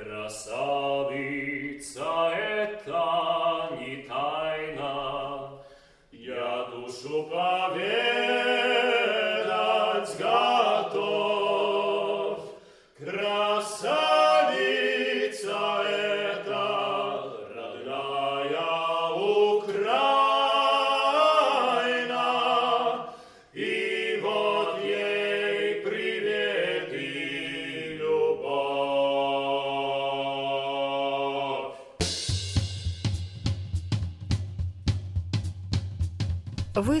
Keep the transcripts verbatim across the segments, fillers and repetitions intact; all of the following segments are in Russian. Красавица, это не тайна, я душу поведать готов. Красавица, это родная Украина, и вот ей привет и любовь. Вы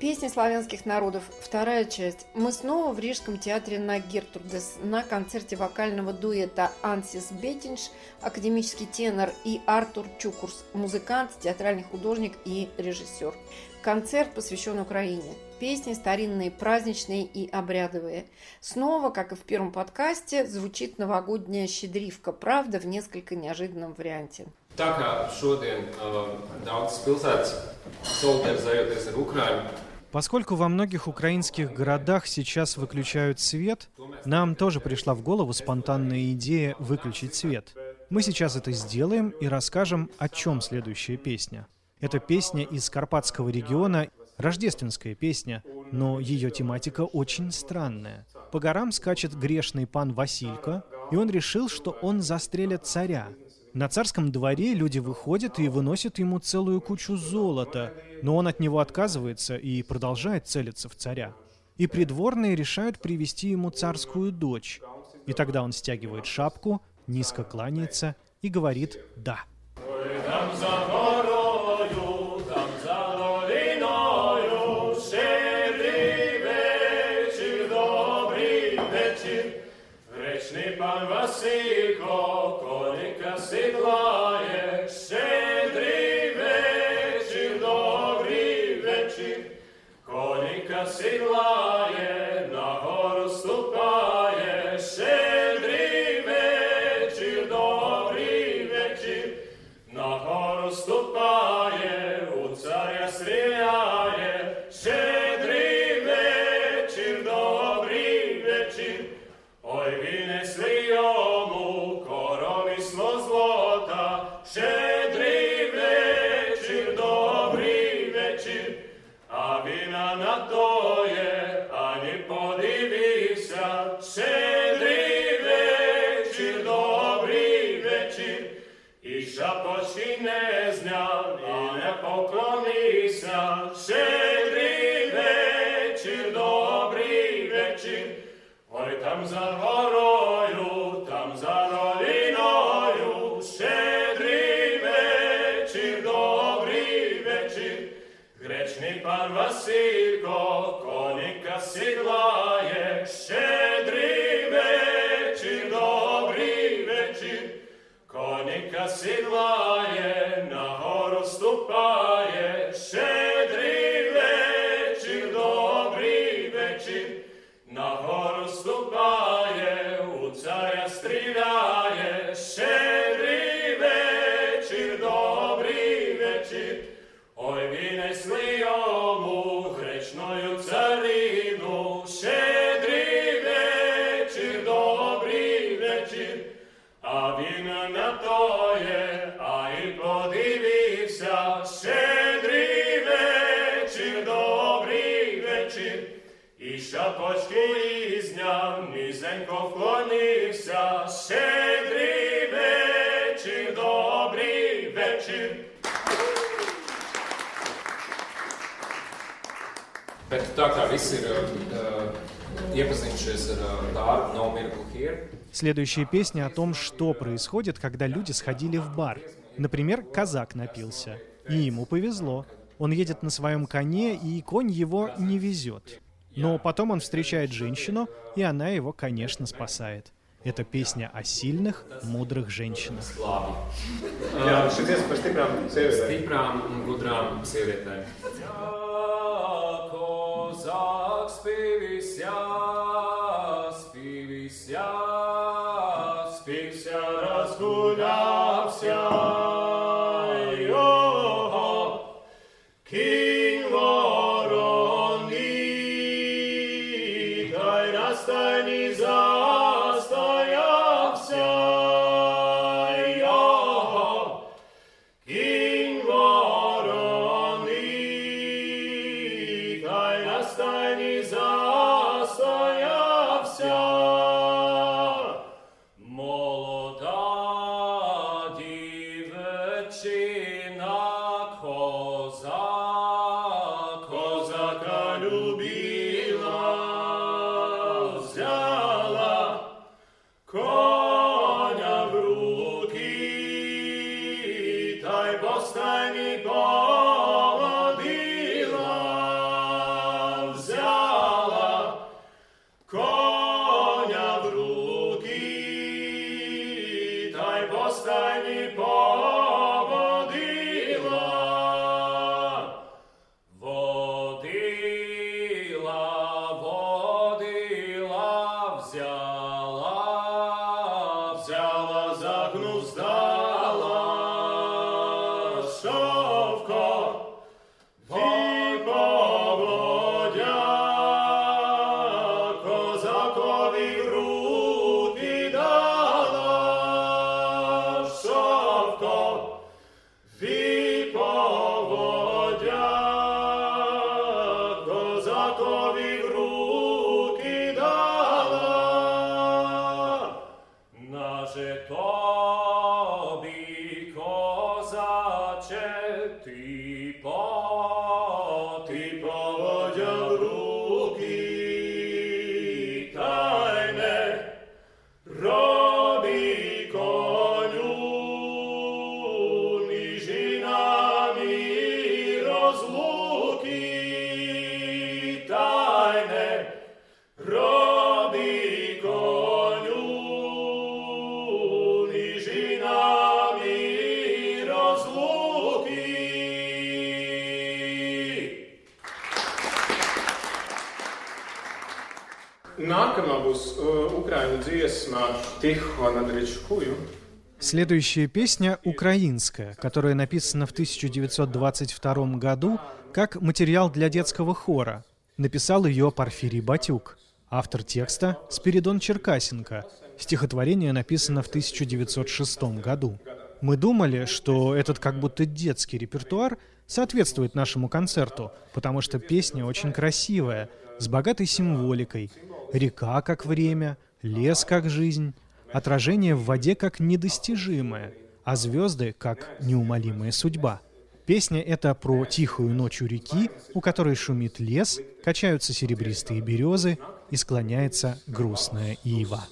«Песни славянских народов», вторая часть. Мы снова в Рижском театре на Гертрудес на концерте вокального дуэта Ансис Бетиньш, академический тенор, и Артур Чукурс, музыкант, театральный художник и режиссер. Концерт посвящен Украине. Песни старинные, праздничные и обрядовые. Снова, как и в первом подкасте, звучит новогодняя щедривка, правда, в несколько неожиданном варианте. Так, а шоден даутс пилсац, солдер заётес Украин. Поскольку во многих украинских городах сейчас выключают свет, нам тоже пришла в голову спонтанная идея выключить свет. Мы сейчас это сделаем и расскажем, о чем следующая песня. Это песня из Карпатского региона, рождественская песня, но ее тематика очень странная. По горам скачет грешный пан Василька, и он решил, что он застрелит царя. На царском дворе люди выходят и выносят ему целую кучу золота, но он от него отказывается и продолжает целиться в царя. И придворные решают привести ему царскую дочь. И тогда он стягивает шапку, низко кланяется и говорит «да». Следующая песня о том, что происходит, когда люди сходили в бар. Например, казак напился, и ему повезло. Он едет на своем коне, и конь его не везет. Но потом он встречает женщину, и она его, конечно, спасает. Это песня о сильных, мудрых женщинах. Следующая песня украинская, которая написана в тысяча девятьсот двадцать втором году как материал для детского хора. Написал ее Порфирий Батюк. Автор текста – Спиридон Черкасенко. Стихотворение написано в тысяча девятьсот шестом году. Мы думали, что этот как будто детский репертуар соответствует нашему концерту, потому что песня очень красивая, с богатой символикой. Река как время, лес как жизнь, отражение в воде как недостижимое, а звезды как неумолимая судьба. Песня эта про тихую ночь у реки, у которой шумит лес, качаются серебристые березы и склоняется грустная ива.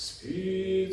Субтитры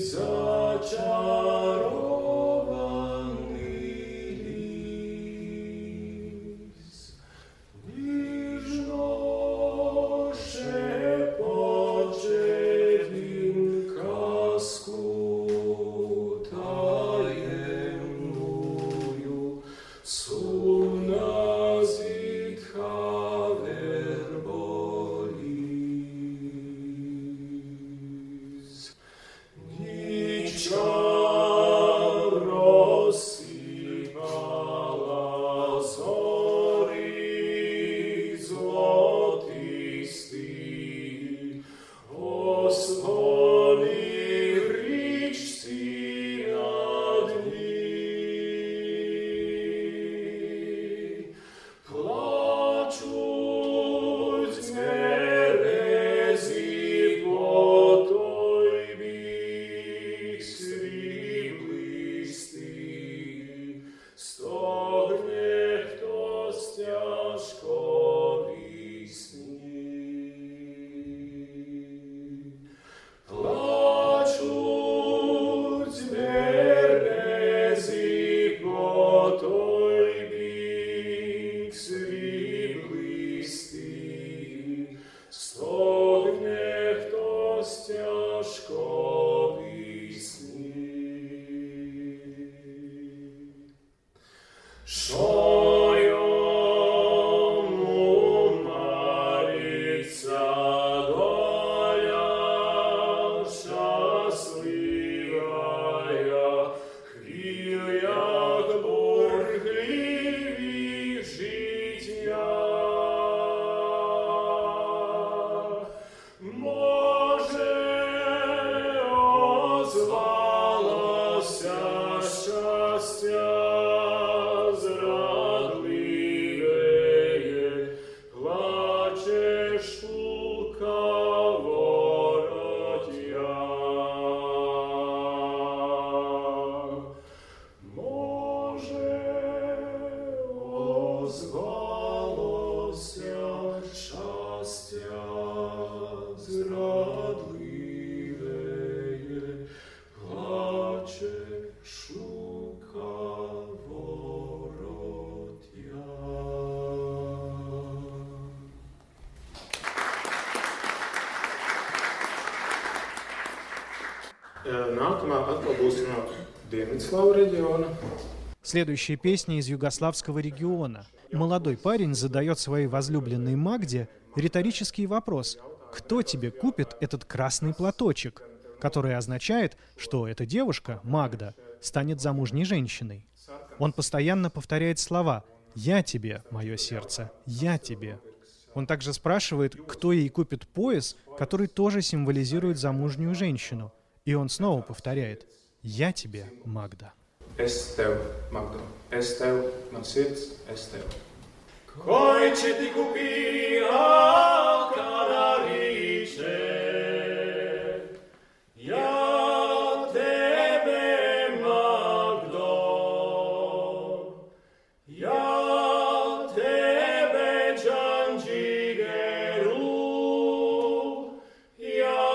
Следующая песня из югославского региона. Молодой парень задает своей возлюбленной Магде риторический вопрос: «Кто тебе купит этот красный платочек?», который означает, что эта девушка, Магда, станет замужней женщиной. Он постоянно повторяет слова «Я тебе, мое сердце, я тебе». Он также спрашивает, кто ей купит пояс, который тоже символизирует замужнюю женщину. И он снова повторяет: «Я тебе, Магда». Эстел, Магда. Эстел, мой сердце, Эстел. Кой че ты купи, алканариче, я тебе, Магда, я тебе, Джанджигеру, я.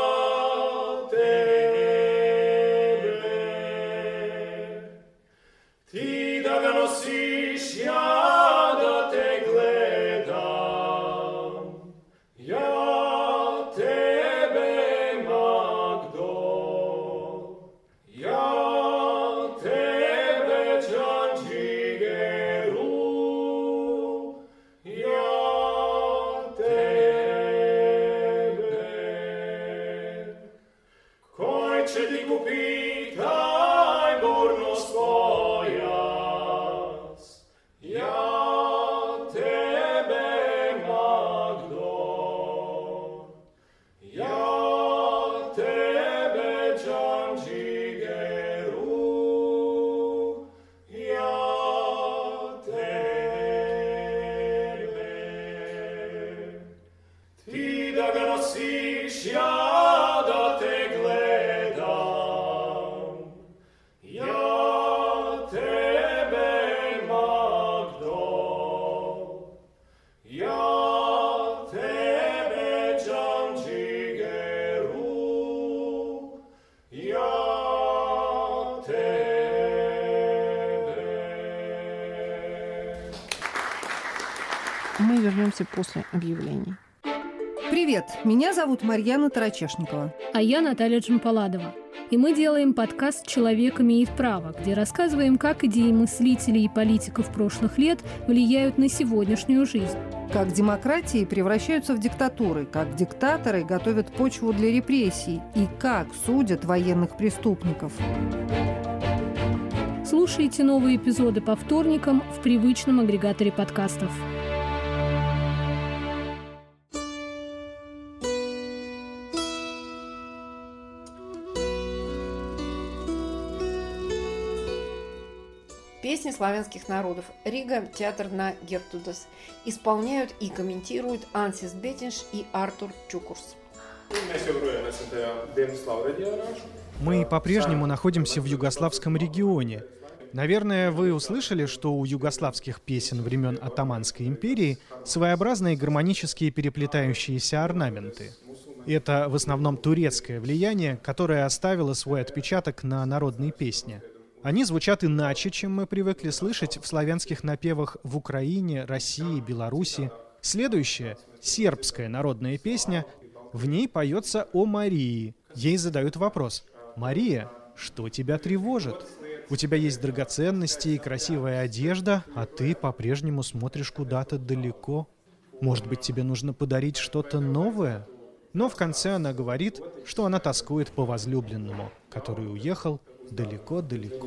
Мы вернемся после объявлений. Привет, меня зовут Марьяна Тарачешникова. А я Наталья Джампаладова. И мы делаем подкаст «Человек имеет право», где рассказываем, как идеи мыслителей и политиков прошлых лет влияют на сегодняшнюю жизнь. Как демократии превращаются в диктатуры, как диктаторы готовят почву для репрессий и как судят военных преступников. Слушайте новые эпизоды по вторникам в привычном агрегаторе подкастов. Песни славянских народов. Рига, театр на Гертрудес. Исполняют и комментируют Ансис Бетиньш и Артур Чукурс. Мы по-прежнему находимся в югославском регионе. Наверное, вы услышали, что у югославских песен времен Отоманской империи своеобразные гармонические переплетающиеся орнаменты. Это в основном турецкое влияние, которое оставило свой отпечаток на народной песне. Они звучат иначе, чем мы привыкли слышать в славянских напевах в Украине, России, Беларуси. Следующая — сербская народная песня. В ней поется о Марии. Ей задают вопрос: «Мария, что тебя тревожит? У тебя есть драгоценности и красивая одежда, а ты по-прежнему смотришь куда-то далеко. Может быть, тебе нужно подарить что-то новое?» Но в конце она говорит, что она тоскует по возлюбленному, который уехал далеко-далеко.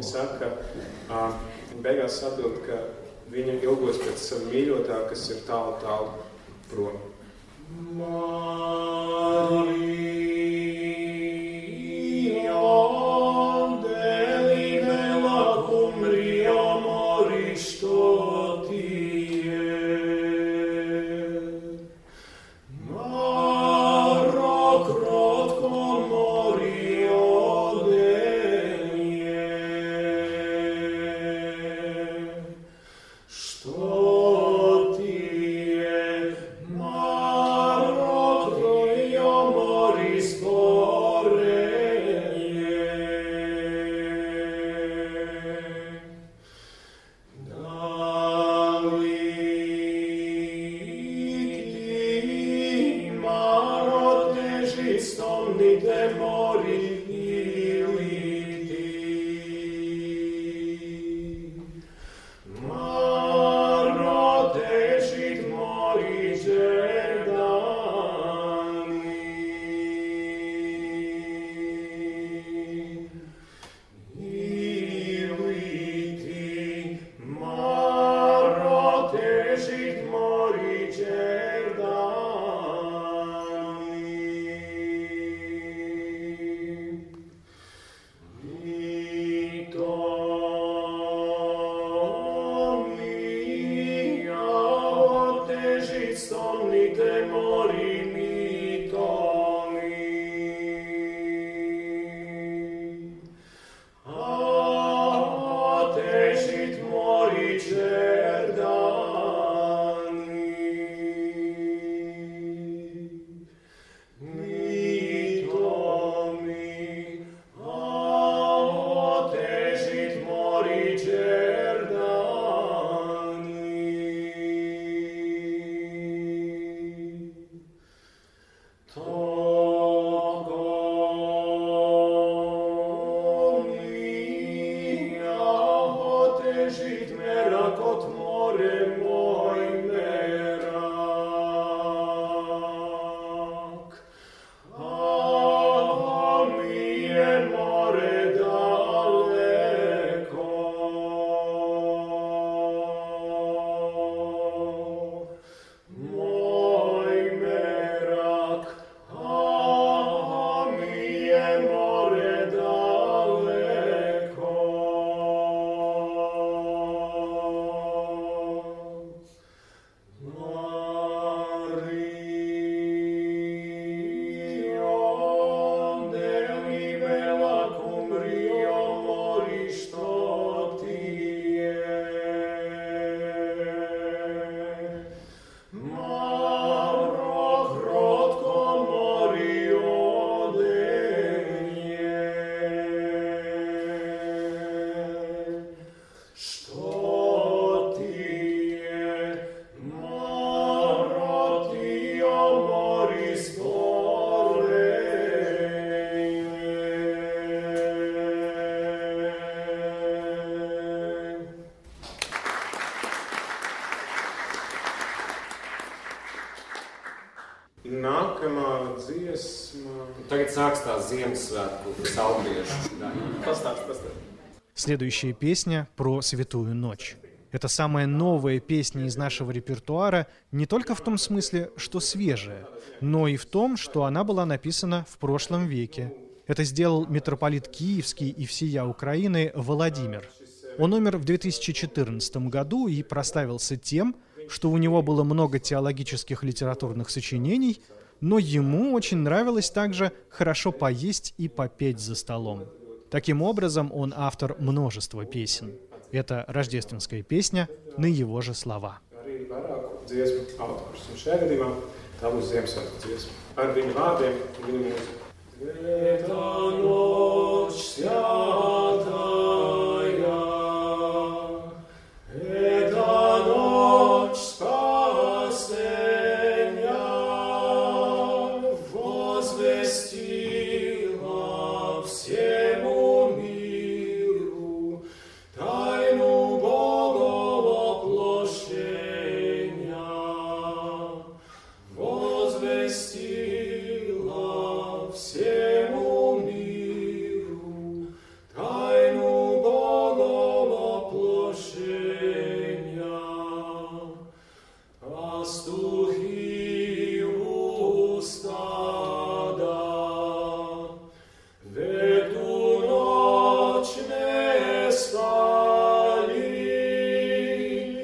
Следующая песня про «Святую ночь». Это самая новая песня из нашего репертуара не только в том смысле, что свежая, но и в том, что она была написана в прошлом веке. Это сделал митрополит Киевский и всея Украины Владимир. Он умер в две тысячи четырнадцатом году и прославился тем, что у него было много теологических литературных сочинений, но ему очень нравилось также хорошо поесть и попеть за столом. Таким образом, он автор множества песен. Это рождественская песня на его же слова.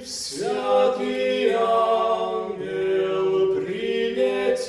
Святый ангел, принеси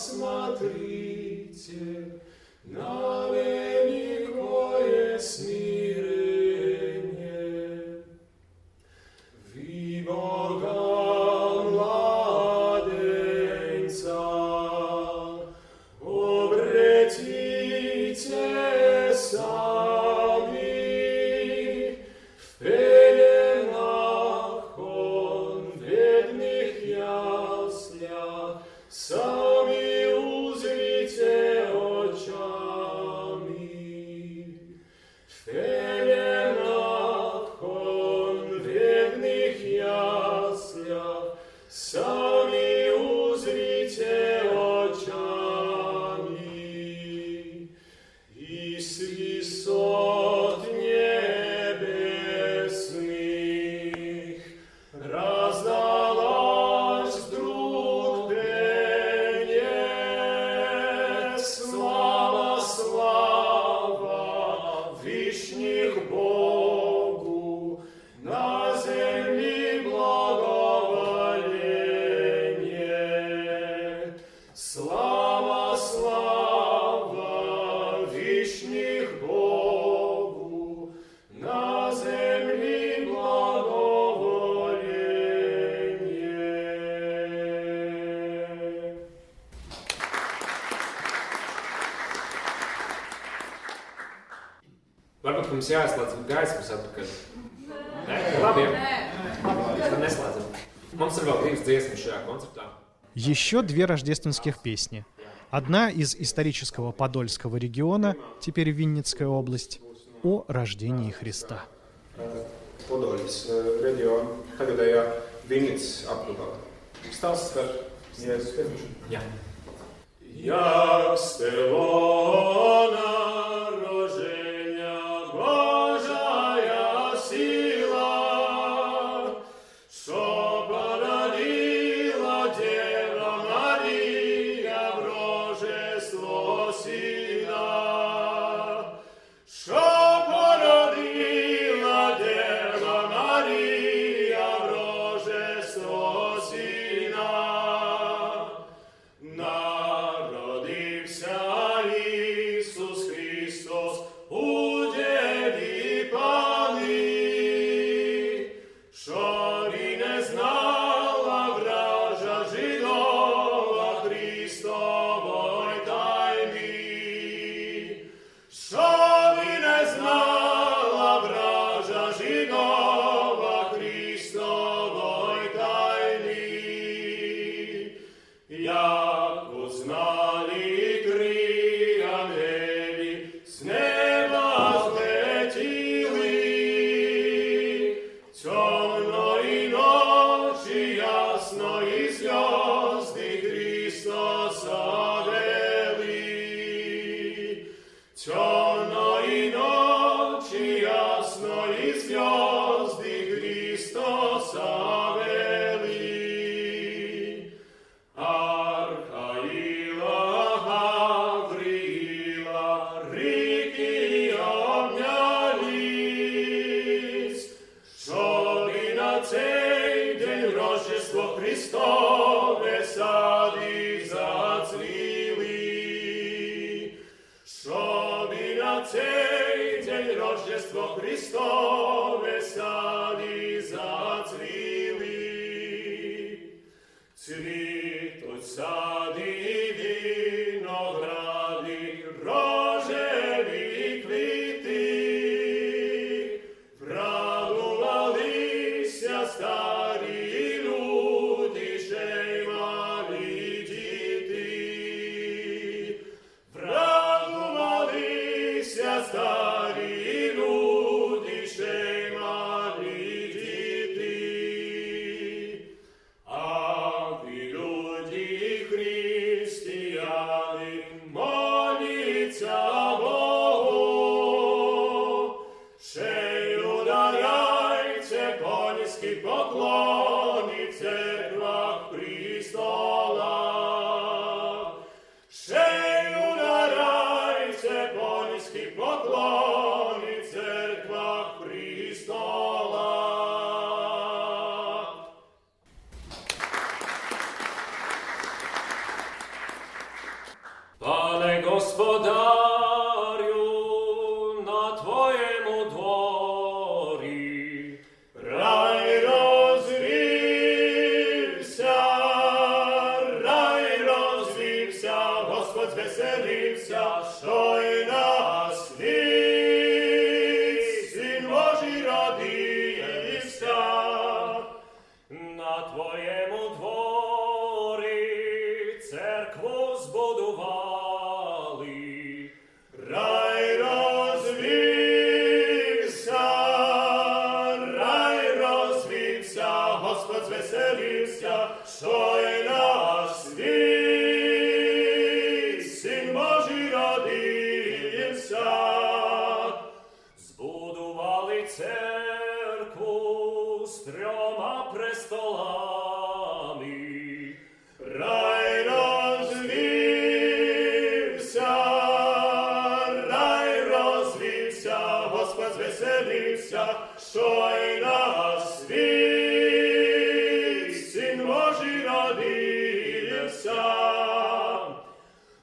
посмотрите на великое смирение. Ви Бога младенца обратите сами, в пеленах он в бедных яслях сами узрите очами. В пеленах он в бедных яслях сами узрите очами. И с высот небесных раздалась вдруг пение. Слава, слава вышних Богу, на земли благоволение. Слава, слава вышних Богу, на земли благоволение. Лапа комиссия слазит гайс, посад покажет. Да? Лапа. Да, не слазит. Мам сорвал гриф здесь, мешая концерта. Еще две рождественских песни. Одна из исторического Подольского региона, теперь Винницкая область, о рождении Христа. Я Христиан. Господарю на твоем дворе рай развився, рай развився, Господь веселився, что и нас весь, Сын Божий родился на твоем дворе церкву сбудувал. Рай развився, рай развився, Господь веселився, что и нас весь, Сын Божий родился. Збудували церкву с трьома престолами. Рай что и нас весь, Сын Божий родился.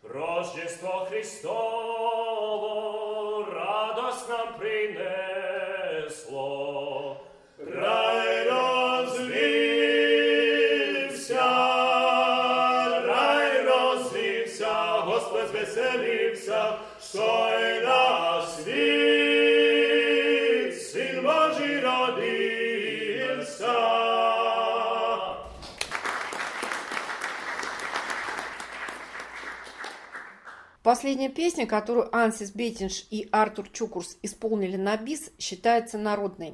Рождество Христово радость нам принесло. Рай развился, рай развился, Господь веселился, что и нас весь, Сын Божий родился. Последняя песня, которую Ансис Бетиньш и Артур Чукурс исполнили на бис, считается народной.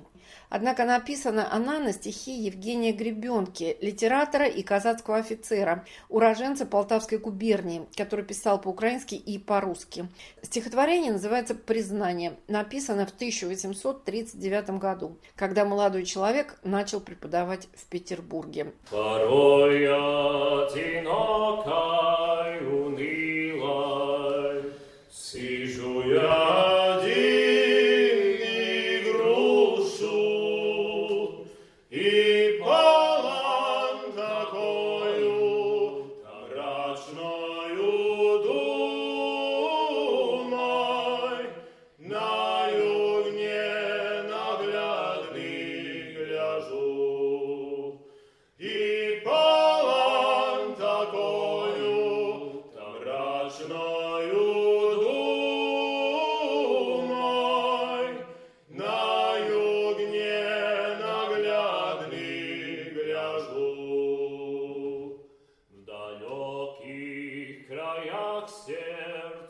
Однако написана она на стихи Евгения Гребенки, литератора и казацкого офицера, уроженца Полтавской губернии, который писал по-украински и по-русски. Стихотворение называется «Признание», написано в тысяча восемьсот тридцать девятом году, когда молодой человек начал преподавать в Петербурге. Порой одинокой, унылой, сижу я.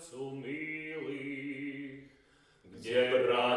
Субтитры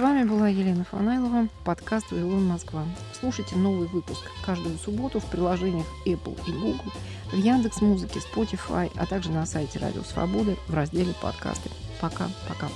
вами была Елена Фанайлова, подкаст «Вавилон Москва». Слушайте новый выпуск каждую субботу в приложениях Apple и Google, в Яндекс.Музыке, Spotify, а также на сайте Радио Свободы в разделе «Подкасты». Пока-пока.